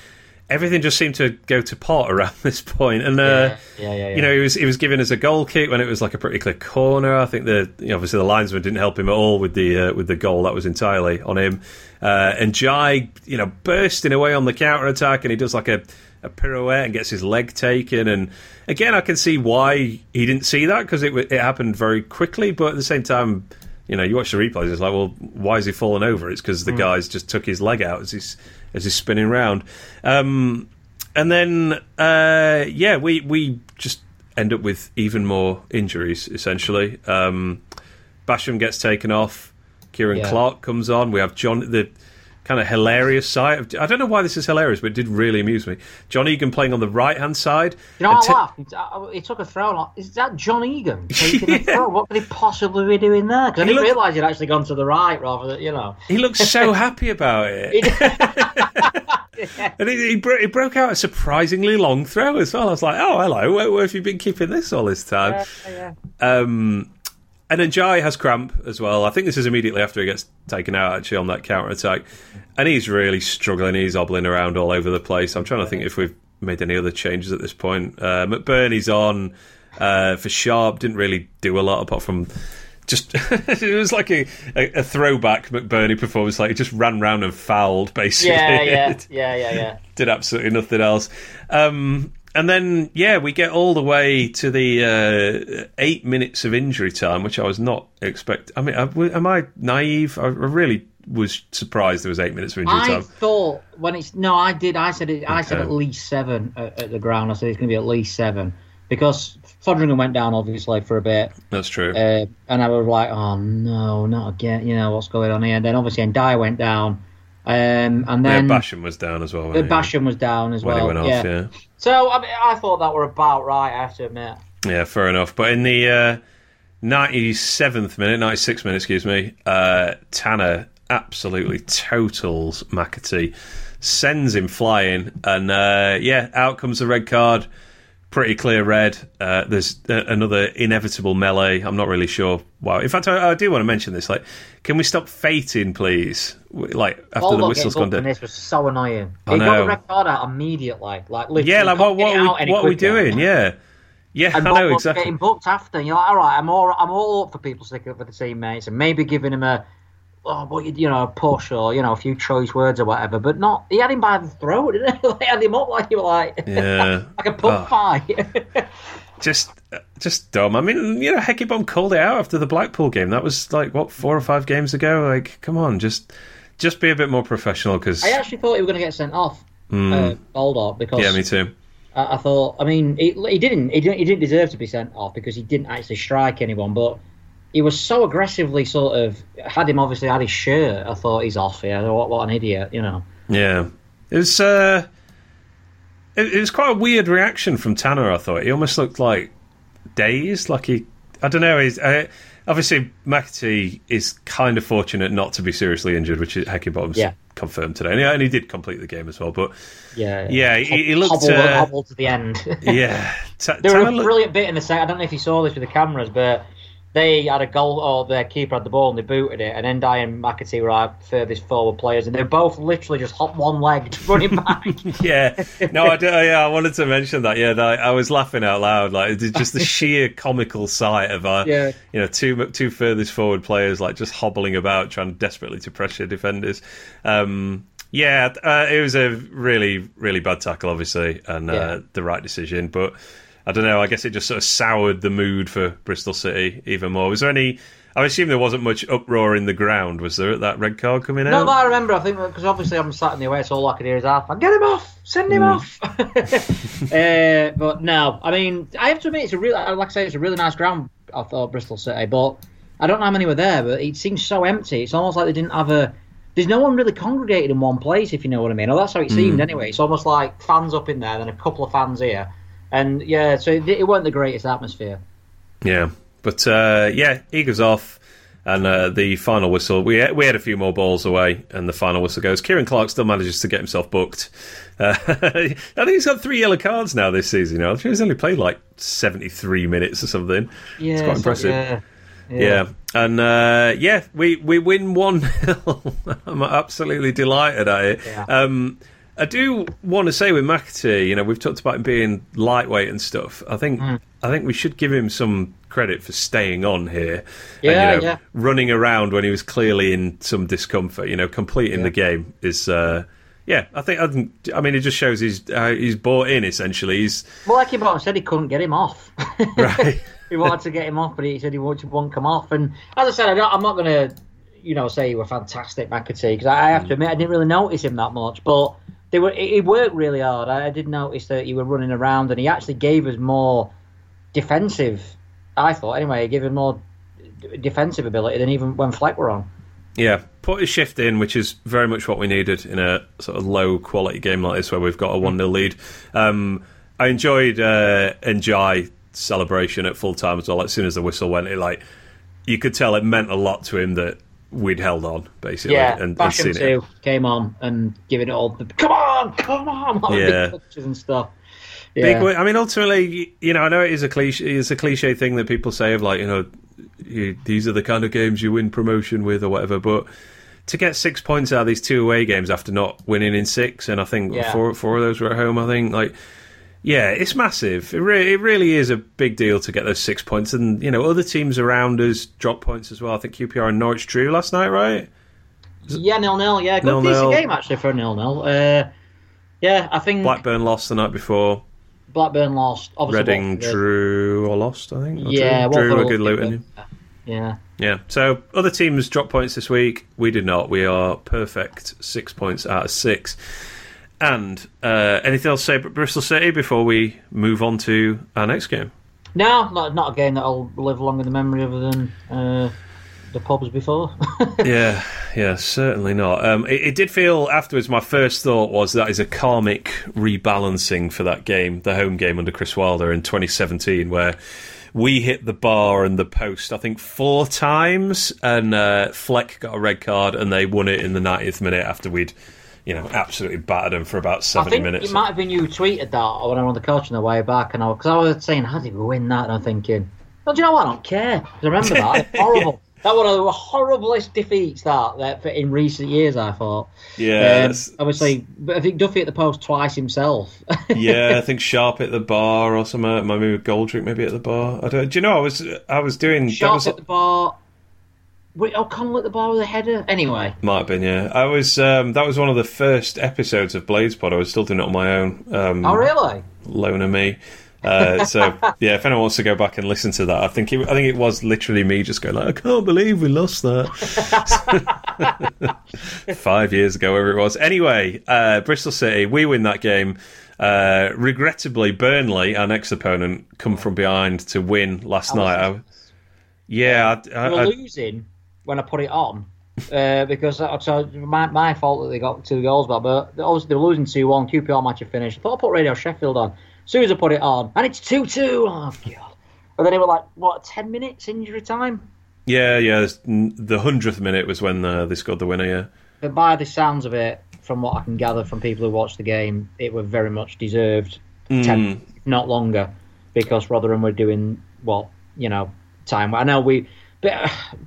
everything just seemed to go to pot around this point. And uh, yeah. Yeah, yeah, yeah. you know, he was he was given as a goal kick when it was like a pretty clear corner. I think the you know, obviously the linesman didn't help him at all with the uh, with the goal. That was entirely on him. Uh, and Jai, you know, bursting away on the counter attack, and he does like a, a pirouette and gets his leg taken. And again, I can see why he didn't see that, because it it happened very quickly. But at the same time, you know, you watch the replays, it's like, well, why is he falling over? It's because the mm. guy's just took his leg out as he's as he's spinning round. Um, and then, uh, yeah, we we just end up with even more injuries, essentially. Um, Basham gets taken off. Ciaran yeah. Clarke comes on. We have John, the kind of hilarious side. Of, I don't know why this is hilarious, but it did really amuse me. John Egan playing on the right-hand side. You know, t- I laughed. He took a throw. Like, is that John Egan taking yeah. a throw? What could he possibly be doing there? Because I didn't realise he'd actually gone to the right rather than, you know. He looks so happy about it. yeah. And he, he, bro- he broke out a surprisingly long throw as well. I was like, oh, hello, where, where have you been keeping this all this time? Yeah, yeah. Um... And then Jai has cramp as well. I think this is immediately after he gets taken out, actually, on that counter-attack. And he's really struggling. He's hobbling around all over the place. I'm trying to think if we've made any other changes at this point. Uh, McBurnie's on uh, for Sharp. Didn't really do a lot apart from just... it was like a, a, a throwback McBurnie performance. Like, he just ran round and fouled, basically. Yeah, yeah, yeah, yeah, yeah. Did absolutely nothing else. Um... And then, yeah, we get all the way to the uh, eight minutes of injury time, which I was not expecting. I mean, am I naive? I really was surprised there was eight minutes of injury I time. I thought when it's no, I did. I said it, okay. I said at least seven at, at the ground. I said it's going to be at least seven because Foderingham went down obviously for a bit. That's true. Uh, and I was like, oh no, not again. You know what's going on here? And then obviously Ndiaye went down. Um, and then yeah, Basham was down as well. Wasn't he? Basham was down as when well. When he went off, yeah. yeah. So I mean, I thought that were about right. I have to admit. Yeah, fair enough. But in the uh, ninety-seventh minute, ninety-sixth minute, excuse me, uh, Tanner absolutely totals McAtee, sends him flying, and uh, yeah, out comes the red card. Pretty clear red. Uh, there's uh, another inevitable melee. I'm not really sure. Wow. In fact, I, I do want to mention this. Like, can we stop fating, please? Like after Bulldog the whistle's gone down. This was so annoying. I he know. got the red card out immediately. Like, like yeah, like what, what, are we, what are we doing? Yeah, yeah. And I know exactly. Getting booked after. And you're like, all right, I'm all, I'm all up for people sticking up for the teammates and maybe giving him a, oh, what you, you know, a push or you know, a few choice words or whatever. But not. He had him by the throat, didn't he? They had him up like he was like, yeah. like a pub oh. fight. Just, just dumb. I mean, you know, Heckingbottom called it out after the Blackpool game. That was like what four or five games ago. Like, come on, just, just be a bit more professional. Because I actually thought he was going to get sent off, mm. uh, Bulldog. Because yeah, me too. I, I thought. I mean, he, he didn't. He didn't. He didn't deserve to be sent off because he didn't actually strike anyone. But he was so aggressively sort of had him. Obviously, had his shirt. I thought he's off here. Yeah, what, what an idiot, you know. Yeah, it was. Uh... It was quite a weird reaction from Tanner, I thought. He almost looked like dazed, like he... I don't know. He's, uh, obviously, McAtee is kind of fortunate not to be seriously injured, which Heckingbottom's yeah. confirmed today. And he, and he did complete the game as well, but... Yeah, yeah, yeah he, he looked... Hobbled, uh, hobbled to the end. yeah. T- there was a looked... brilliant bit in the second. I don't know if you saw this with the cameras, but they had a goal, or their keeper had the ball and they booted it, and Ndiaye and McAtee were our furthest forward players, and they both literally just hopped one leg to run him back. yeah, no, I, do, yeah, I wanted to mention that. Yeah, no, I was laughing out loud, like just the sheer comical sight of our, yeah. you know, two two furthest forward players like just hobbling about, trying desperately to pressure defenders. Um, yeah, uh, it was a really, really bad tackle, obviously, and uh, yeah. the right decision, but. I don't know, I guess it just sort of soured the mood for Bristol City even more. Was there any... I assume there wasn't much uproar in the ground, was there, at that red card coming out? No, but I remember, I think, because obviously I'm sat in the away, so all I could hear is half, get him off! Send him mm. off! uh, but no, I mean, I have to admit, it's a really, like I say, it's a really nice ground, I thought, Bristol City, but I don't know how many were there, but it seems so empty. It's almost like they didn't have a... There's no one really congregated in one place, if you know what I mean. Well, that's how it mm. seemed anyway. It's almost like fans up in there, then a couple of fans here. And, yeah, so it, it wasn't the greatest atmosphere. Yeah. But, uh, yeah, he goes off, and uh, the final whistle, we had, we had a few more balls away, and the final whistle goes. Ciaran Clarke still manages to get himself booked. Uh, I think he's got three yellow cards now this season. You know? I'm sure he's only played, like, seventy-three minutes or something. Yeah, it's quite impressive. Yeah. Yeah. yeah. And, uh, yeah, we, we win one nil. I'm absolutely delighted at it. Yeah. Um, I do want to say with McAtee, you know, we've talked about him being lightweight and stuff. I think mm. I think we should give him some credit for staying on here. Yeah, and, you know, yeah. running around when he was clearly in some discomfort. You know, completing yeah. the game is. Uh, yeah, I think. I, I mean, it just shows he's uh, he's bought in essentially. He's well, like Heckingbottom said, he couldn't get him off. Right. He wanted to get him off, but he said he wanted to won't come off. And as I said, I don't, I'm not going to, you know, say you were fantastic, McAtee, because I, I have to admit I didn't really notice him that much, but. They were. He worked really hard. I did notice that he was running around, and he actually gave us more defensive. I thought anyway, he gave us more d- defensive ability than even when Fleck were on. Yeah, put a shift in, which is very much what we needed in a sort of low quality game like this, where we've got a one nil lead. Um, I enjoyed uh, Ndiaye celebration at full time as well. As soon as the whistle went, it like you could tell it meant a lot to him that. We'd held on, basically. Yeah, and, Basham and too it. Came on and giving it all the come on, come on, all yeah. big touches and stuff. Yeah. Big, I mean, ultimately, you know, I know it is a cliche. It's a cliche thing that people say of like, you know, you, these are the kind of games you win promotion with or whatever. But to get six points out of these two away games after not winning in six, and I think yeah. four, four of those were at home. I think like. Yeah, it's massive. It, re- it really is a big deal to get those six points. And, you know, other teams around us drop points as well. I think Q P R and Norwich drew last night, right? Yeah, nil nil, yeah. Good decent game, actually, for a nil nil. Uh, yeah, I think... Blackburn lost the night before. Blackburn lost. Obviously Reading drew or lost, I think. Or yeah. Drew, drew a good Luton. Yeah. Yeah, so other teams drop points this week. We did not. We are perfect six points out of six. And uh, anything else to say about Bristol City before we move on to our next game? No, not, not a game that will live long in the memory other than uh, the pubs before. yeah, yeah, certainly not. Um, it, it did feel afterwards, my first thought was that is a karmic rebalancing for that game, the home game under Chris Wilder in twenty seventeen, where we hit the bar and the post, I think, four times, and uh, Fleck got a red card and they won it in the ninetieth minute after we'd... You know, absolutely battered him for about seventy I think minutes. It might have been you tweeted that when I was on the coach on the way back, and I because I was saying, "How did we win that?" And I'm thinking, "Well, do you know what? I don't care." Because I remember that horrible. yeah. That one of the horriblest defeats that, that in recent years. I thought. Yeah. Um, obviously, but I think Duffy at the post twice himself. yeah, I think Sharp at the bar or something. Maybe Goldrick maybe at the bar. I don't. Do you know? I was I was doing Sharp was, at the bar. Wait, O'Connell at the bar with a header? Anyway. Might have been, yeah. I was. Um, that was one of the first episodes of Blades Pod. I was still doing it on my own. Um, oh, really? Loner me. Uh, so, yeah, if anyone wants to go back and listen to that, I think it, I think it was literally me just going, like, I can't believe we lost that. Five years ago, wherever it was. Anyway, uh, Bristol City, we win that game. Uh, regrettably, Burnley, our next opponent, come from behind to win last I night. I, yeah. We I, I, were losing... when I put it on, uh, because so my, my fault that they got two goals back, but obviously they were losing two one, Q P R match had finished. I thought I put Radio Sheffield on. As soon as I put it on, and it's two two, oh God. And then it was like, what, ten minutes injury time? Yeah, yeah, the hundredth minute was when uh, they scored the winner, yeah. But by the sounds of it, from what I can gather from people who watched the game, it was very much deserved, mm. ten, not longer, because Rotherham were doing, well, you know, time. I know we...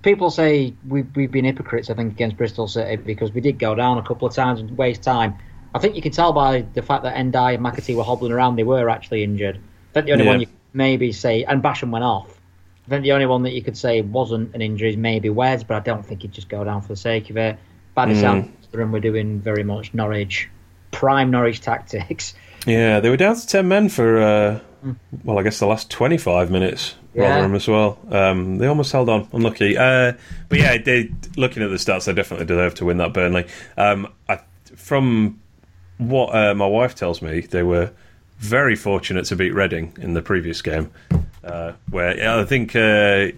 People say we've, we've been hypocrites, I think, against Bristol City because we did go down a couple of times and waste time. I think you can tell by the fact that Ndiaye and McAtee were hobbling around, they were actually injured. I think the only yeah. one you could maybe say, and Basham went off, I think the only one that you could say wasn't an injury is maybe Wes, but I don't think he'd just go down for the sake of it. By the mm. sound of the room, we're doing very much Norwich, prime Norwich tactics. Yeah, they were down to ten men for... Uh... Well, I guess the last twenty-five minutes, Rotherham yeah. as well. Um, they almost held on. Unlucky. Uh, but yeah, they, looking at the stats, they definitely deserve to win that Burnley. Um, I, from what uh, my wife tells me, they were very fortunate to beat Reading in the previous game, uh, where I think uh,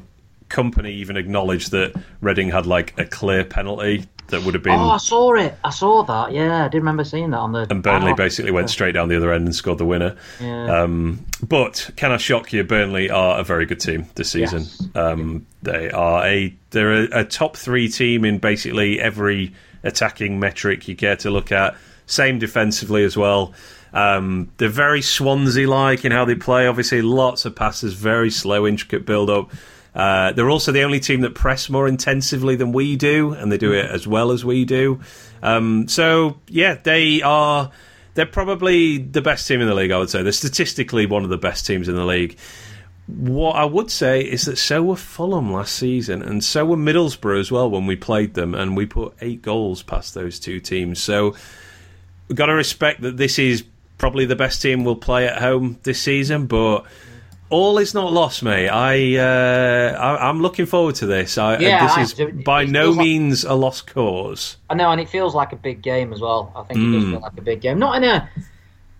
Company even acknowledged that Reading had like a clear penalty that would have been... Oh, I saw it. I saw that, yeah. I did remember seeing that on the... And Burnley oh, basically went straight down the other end and scored the winner. Yeah. Um, but, can I shock you, Burnley are a very good team this season. Yes. Um, they are a... They're a, a top three team in basically every attacking metric you care to look at. Same defensively as well. Um, they're very Swansea-like in how they play. Obviously, lots of passes, very slow, intricate build-up. Uh, they're also the only team that press more intensively than we do, and they do it as well as we do. Um, so, yeah, they are... They're probably the best team in the league, I would say. They're statistically one of the best teams in the league. What I would say is that so were Fulham last season, and so were Middlesbrough as well when we played them, and we put eight goals past those two teams. So we've got to respect that this is probably the best team we'll play at home this season, but all is not lost, mate. I, uh, I, I'm looking forward to this. I, yeah, this is by no means like, a lost cause. I know, and it feels like a big game as well. I think mm. it does feel like a big game. Not in a,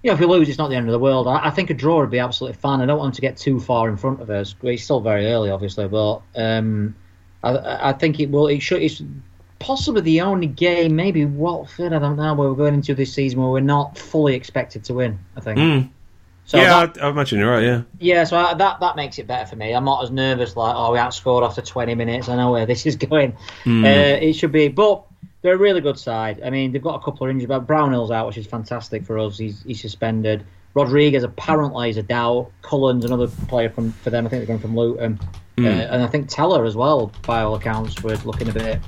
you know, if we lose, it's not the end of the world. I, I think a draw would be absolutely fine. I don't want them to get too far in front of us. It's still very early, obviously, but um, I, I think it will. It should. It's possibly the only game, maybe Watford, I don't know, where we're going into this season where we're not fully expected to win, I think. Mm. So yeah, that, I, I imagine you're right, yeah. Yeah, so I, that that makes it better for me. I'm not as nervous like, oh, we outscored after twenty minutes. I know where this is going. Mm. Uh, it should be. But they're a really good side. I mean, they've got a couple of injuries. But Brownhill's out, which is fantastic for us. He's, he's suspended. Rodriguez apparently is a doubt. Cullen's another player from for them. I think they're going from Luton. Mm. Uh, and I think Teller as well, by all accounts, was looking a bit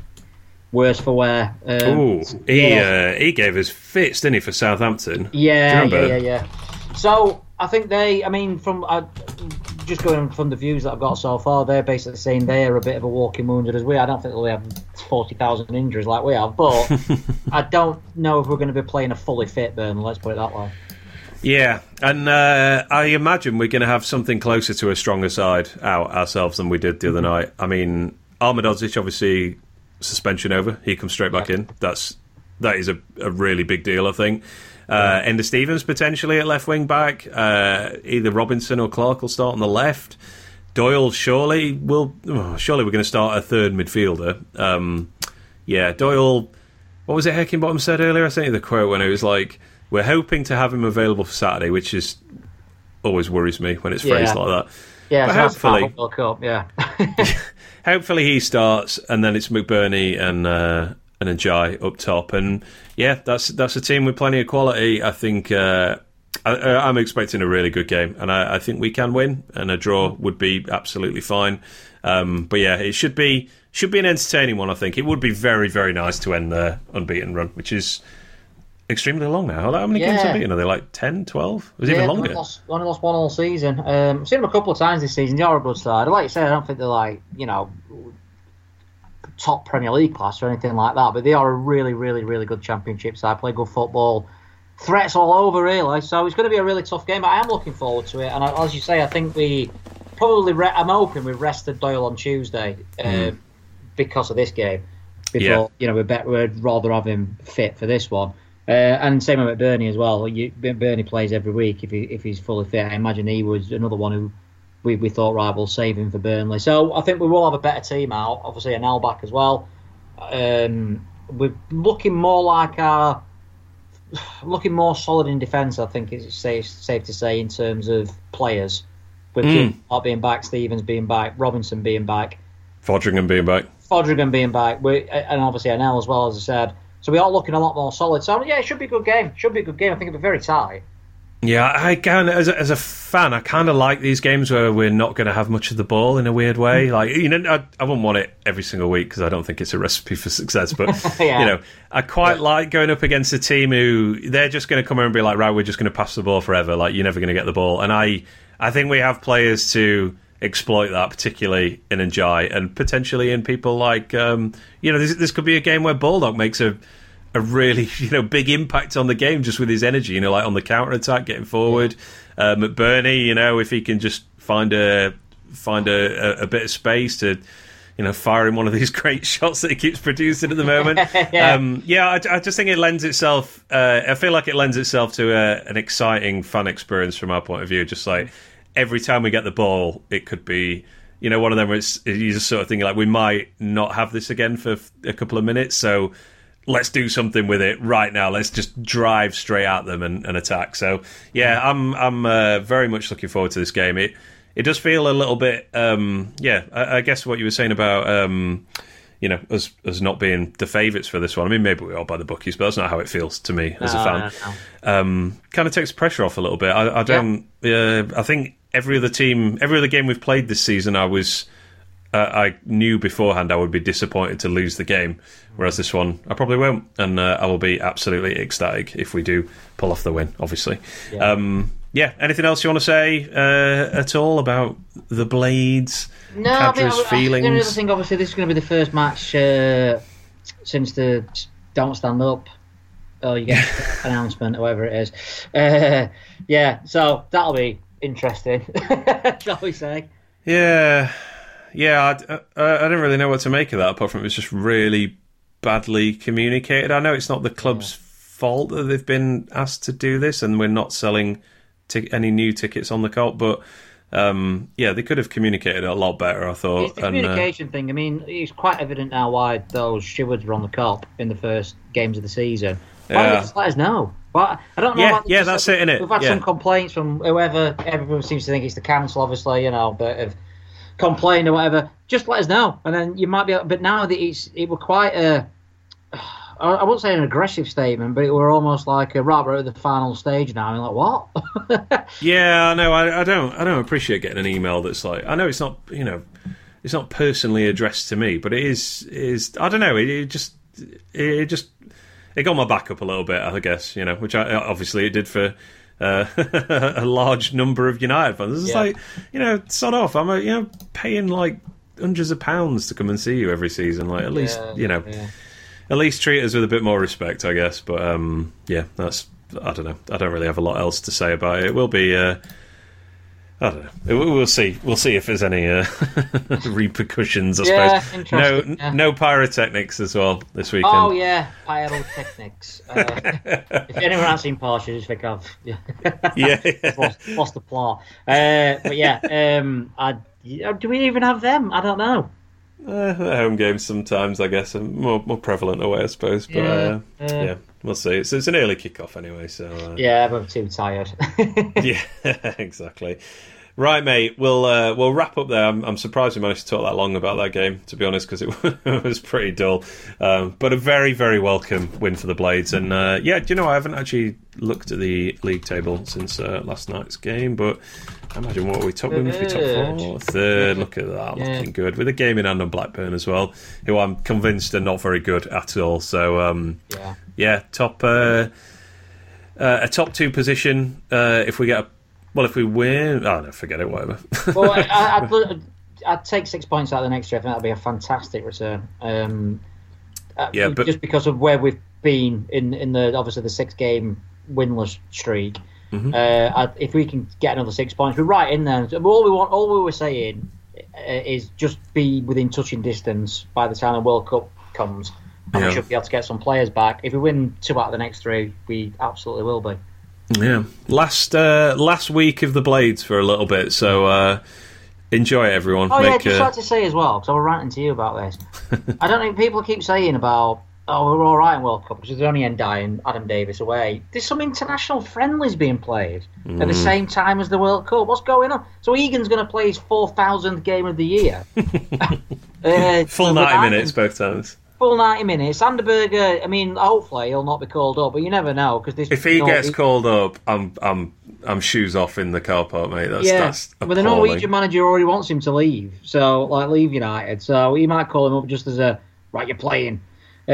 worse for wear. Um, Ooh, he, yeah. uh, he gave his fits, didn't he, for Southampton? Yeah, yeah, yeah, yeah. So... I think they, I mean, from uh, just going from the views that I've got so far, they're basically saying they're a bit of a walking wounded as we are. I don't think they'll have forty thousand injuries like we have, but I don't know if we're going to be playing a fully fit Burnley, let's put it that way. Yeah, and uh, I imagine we're going to have something closer to a stronger side out ourselves than we did the other night. I mean, Ahmedhodžić, obviously, suspension over. He comes straight back yeah. in. That's That is a, a really big deal, I think. Uh, Enda Stevens potentially at left wing back. Uh, either Robinson or Clarke will start on the left. Doyle surely will. Oh, surely we're going to start a third midfielder. Um, yeah, Doyle. What was it Heckingbottom said earlier? I sent you the quote when it was like, "We're hoping to have him available for Saturday," which is always worries me when it's yeah. phrased like that. Yeah, but hopefully, up, yeah. hopefully he starts, and then it's McBurnie and. Uh, And then Jai up top, and yeah, that's that's a team with plenty of quality. I think uh, I, I'm expecting a really good game, and I, I think we can win. And a draw would be absolutely fine. Um, but yeah, it should be should be an entertaining one. I think it would be very very nice to end the unbeaten run, which is extremely long now. How many yeah. games unbeaten are they? Like ten, twelve? It was yeah, even longer. Only lost, only lost one all season. Um, I've seen them a couple of times this season. They are a good side. Like you said, I don't think they're like you know. top Premier League class or anything like that, but they are a really, really, really good Championship side. Play good football, threats all over really. So it's going to be a really tough game. But I am looking forward to it. And I, as you say, I think we probably. Re- I'm hoping we rested Doyle on Tuesday uh, mm. because of this game. Before yeah. you know, we bet we'd rather have him fit for this one. Uh, and same with McBurnie as well. You, McBurnie plays every week if he if he's fully fit. I imagine he was another one who. We, we thought, right, we'll save him for Burnley. So I think we will have a better team out. Obviously, an L back as well. Um, we're looking more like our, looking more solid in defence. I think it's safe, safe to say in terms of players, with mm. Jim being back, Stevens being back, Robinson being back, Foderingham being back, Foderingham being back, we, and obviously an L as well, as I said. So we are looking a lot more solid. So yeah, it should be a good game. Should be a good game. I think it'll be very tight. Yeah, I can as a, as a fan, I kind of like these games where we're not going to have much of the ball in a weird way. Like you know, I, I wouldn't want it every single week because I don't think it's a recipe for success. But yeah. you know, I quite yeah. like going up against a team who they're just going to come here and be like, right, we're just going to pass the ball forever. Like you're never going to get the ball, and I, I think we have players to exploit that, particularly in Ndiaye and potentially in people like, um, you know, this, this could be a game where Bulldog makes a. a really, you know, big impact on the game just with his energy, you know, like on the counter-attack, getting forward. Yeah. Uh, McBurnie, you know, if he can just find a find a, a, a bit of space to, you know, fire in one of these great shots that he keeps producing at the moment. yeah, um, yeah I, I just think it lends itself, uh, I feel like it lends itself to a, an exciting fan experience from our point of view. Just like every time we get the ball, it could be, you know, one of them where it's, you just sort of think like, we might not have this again for a couple of minutes, so let's do something with it right now. Let's just drive straight at them and, and attack. So, yeah, I'm I'm uh, very much looking forward to this game. It it does feel a little bit, um, yeah, I, I guess what you were saying about, um, you know, us, us not being the favourites for this one. I mean, maybe we are by the bookies, but that's not how it feels to me as no, a fan. No, no. Um, kind of takes pressure off a little bit. I, I don't, yeah. uh, I think every other team, every other game we've played this season, I was... uh, I knew beforehand I would be disappointed to lose the game, whereas this one I probably won't, and uh, I will be absolutely ecstatic if we do pull off the win, obviously. Yeah. Um, yeah. Anything else you want to say uh, at all about the Blades? No, Khadra's I mean, I, I, feelings. Another thing, obviously, this is going to be the first match uh, since the Don't Stand Up. Oh, you get an announcement, whatever it is. Uh, yeah, so that'll be interesting, shall we say? Yeah, yeah. I, I, I didn't really know what to make of that, apart from it was just really badly communicated. I know it's not the club's yeah. fault that they've been asked to do this, and we're not selling t- any new tickets on the cult, but um, yeah, they could have communicated it a lot better, I thought. It's the communication and, uh, thing. I mean, it's quite evident now why those stewards were on the cult in the first games of the season. Why yeah. don't they just let us know? But I don't know. Yeah, yeah, that's it, innit? We've had yeah. some complaints from whoever. Everyone seems to think it's the council, obviously, you know, that have complained or whatever. Just let us know, and then you might be. Able, but now that it's, it were quite a, I won't say an aggressive statement, but it were almost like a right, we're at the final stage now. I'm like, what? yeah, no, I, I don't. I don't appreciate getting an email that's like. I know it's not, you know, it's not personally addressed to me, but it is. It is I don't know. It, it just. It just. It got my back up a little bit, I guess, you know, which I, obviously it did for uh, a large number of United fans. It's yeah. like, you know, sod off. I'm, you know, paying like hundreds of pounds to come and see you every season. Like, at least, yeah, you know, yeah. at least treat us with a bit more respect, I guess. But um, yeah, that's, I don't know. I don't really have a lot else to say about it. It will be, uh, I don't know. We'll see. We'll see if there's any uh, repercussions, I yeah, suppose. No, yeah. no pyrotechnics as well this weekend. Oh, yeah, pyrotechnics. uh, if anyone hasn't seen Porsche, just think I've yeah. yeah, yeah. lost, lost the plot. Uh, but yeah, um, I, do we even have them? I don't know. Uh, home games sometimes, I guess, are more, more prevalent away, I suppose. But yeah, uh, uh, yeah we'll see. It's, it's an early kickoff anyway, so uh, yeah, I'm too tired. yeah, exactly. Right, mate. We'll uh, we'll wrap up there. I'm, I'm surprised we managed to talk that long about that game, to be honest, because it, it was pretty dull. Um, but a very, very welcome win for the Blades. And uh, yeah, do you know I haven't actually looked at the league table since uh, last night's game, but I imagine what we top win if we top four, third. Look at that, yeah. looking good with a game in hand on Blackburn as well, who I'm convinced are not very good at all. So um, yeah, yeah, top uh, uh, a top two position uh, if we get a. Well, if we win... Oh, no, forget it, whatever. well, I, I'd, I'd, I'd take six points out of the next year. I think that would be a fantastic return. Um, yeah, but... Just because of where we've been in, in the obviously the six-game winless streak. Mm-hmm. Uh, I, if we can get another six points, we're right in there. All we want, all we were saying is just be within touching distance by the time the World Cup comes. And yeah. we should be able to get some players back. If we win two out of the next three, we absolutely will be. Yeah, last uh, last week of the Blades for a little bit, so uh, enjoy it, everyone. Oh Make, yeah, just uh... like to say as well, because I was ranting to you about this. I don't think people keep saying about, oh, we're all right in World Cup, because there's only Ndiaye and Adam Davis away. There's some international friendlies being played mm. at the same time as the World Cup. What's going on? So Egan's going to play his four thousandth game of the year. uh, Full ninety minutes both times. Full ninety minutes. Sanderberger, I mean, hopefully he'll not be called up, but you never know. Cause this, if he Norwegian... gets called up, I'm I'm I'm shoes off in the car park, mate. That's, yeah. that's appalling. But the Norwegian manager already wants him to leave, so like leave United. So he might call him up just as a, right, you're playing. Uh,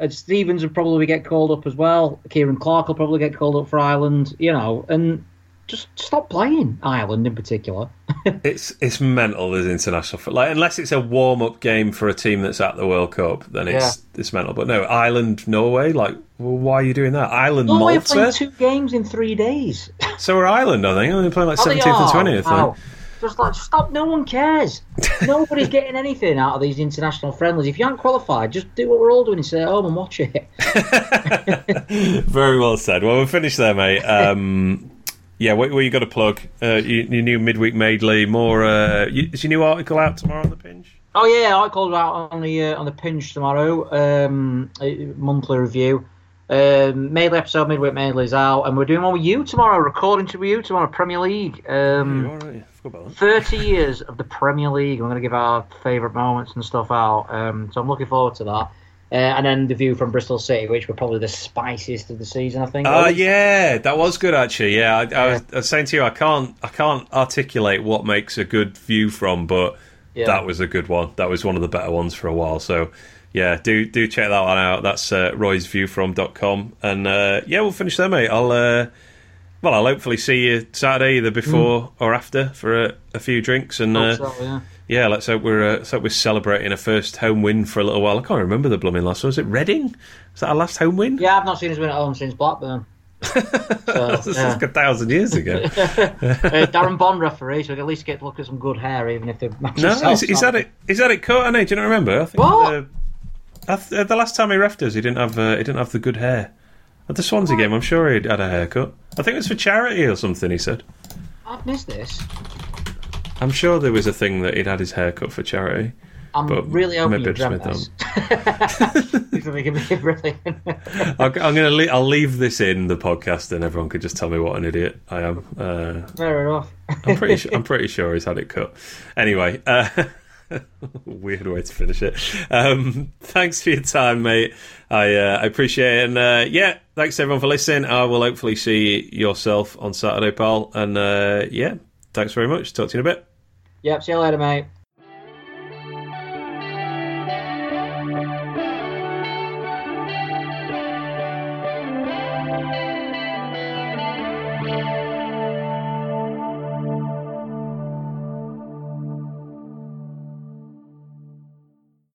and Stevens would probably get called up as well. Ciaran Clarke will probably get called up for Ireland, you know, and... Just stop playing Ireland in particular. it's it's mental as international football. Like, unless it's a warm up game for a team that's at the World Cup, then it's yeah. it's mental. But no, Ireland, Norway. Like, well, why are you doing that? Ireland, Norway Malta. Norway are playing two games in three days. So are Ireland, I think. They're playing like seventeenth oh, and twentieth. Wow. Just like stop. No one cares. Nobody's getting anything out of these international friendlies. If you aren't qualified, just do what we're all doing and sit at home and watch it. Very well said. Well, we'll finish there, mate. Um, Yeah, what, what you got to plug? Uh, your, your new midweek medley. More uh, you, is your new article out tomorrow on the Pinch? Oh yeah, article's out on the uh, on the Pinch tomorrow. Um, monthly review. Um, medley episode, midweek medley is out, and we're doing one with you tomorrow. Recording to you tomorrow. Premier League. Um, all right. Thirty years of the Premier League. We're going to give our favourite moments and stuff out. Um, so I'm looking forward to that. Uh, and then the view from Bristol City, which were probably the spiciest of the season, I think. Oh uh, yeah, that was good actually. Yeah, I, I, yeah. Was, I was saying to you, I can't, I can't articulate what makes a good view from, but yeah. that was a good one. That was one of the better ones for a while. So, yeah, do do check that one out. That's uh, roys view from dot com. And, uh, yeah, we'll finish there, mate. I'll, uh, well, I'll hopefully see you Saturday, either before mm. or after, for a, a few drinks. And uh, so, yeah. yeah, let's hope we're uh, let's hope we're celebrating a first home win for a little while. I can't remember the blooming last one. Was it Reading? Is that our last home win? Yeah, I've not seen us win at home since Blackburn. So, this is yeah. like a thousand years ago. uh, Darren Bond referee, so we can at least get to look at some good hair, even if they're matching. No, is, is that it? Is that it? Cut? I know. Do you not remember? I think what? The, I th- the last time he refed us, he didn't have uh, he didn't have the good hair. At the Swansea game, I'm sure he had a haircut. I think it was for charity or something. He said, "I've missed this." I'm sure there was a thing that he'd had his haircut for charity. I'm but really hoping you dreamt this. I'm gonna leave, I'll leave this in the podcast, and everyone could just tell me what an idiot I am. Uh, Fair enough. I'm pretty. Su- I'm pretty sure he's had it cut. Anyway, uh, weird way to finish it. Um, thanks for your time, mate. I uh, I appreciate it. And uh, yeah, thanks to everyone for listening. I will hopefully see yourself on Saturday, pal. And uh, yeah, thanks very much. Talk to you in a bit. Yep. See you later, mate. Thank you.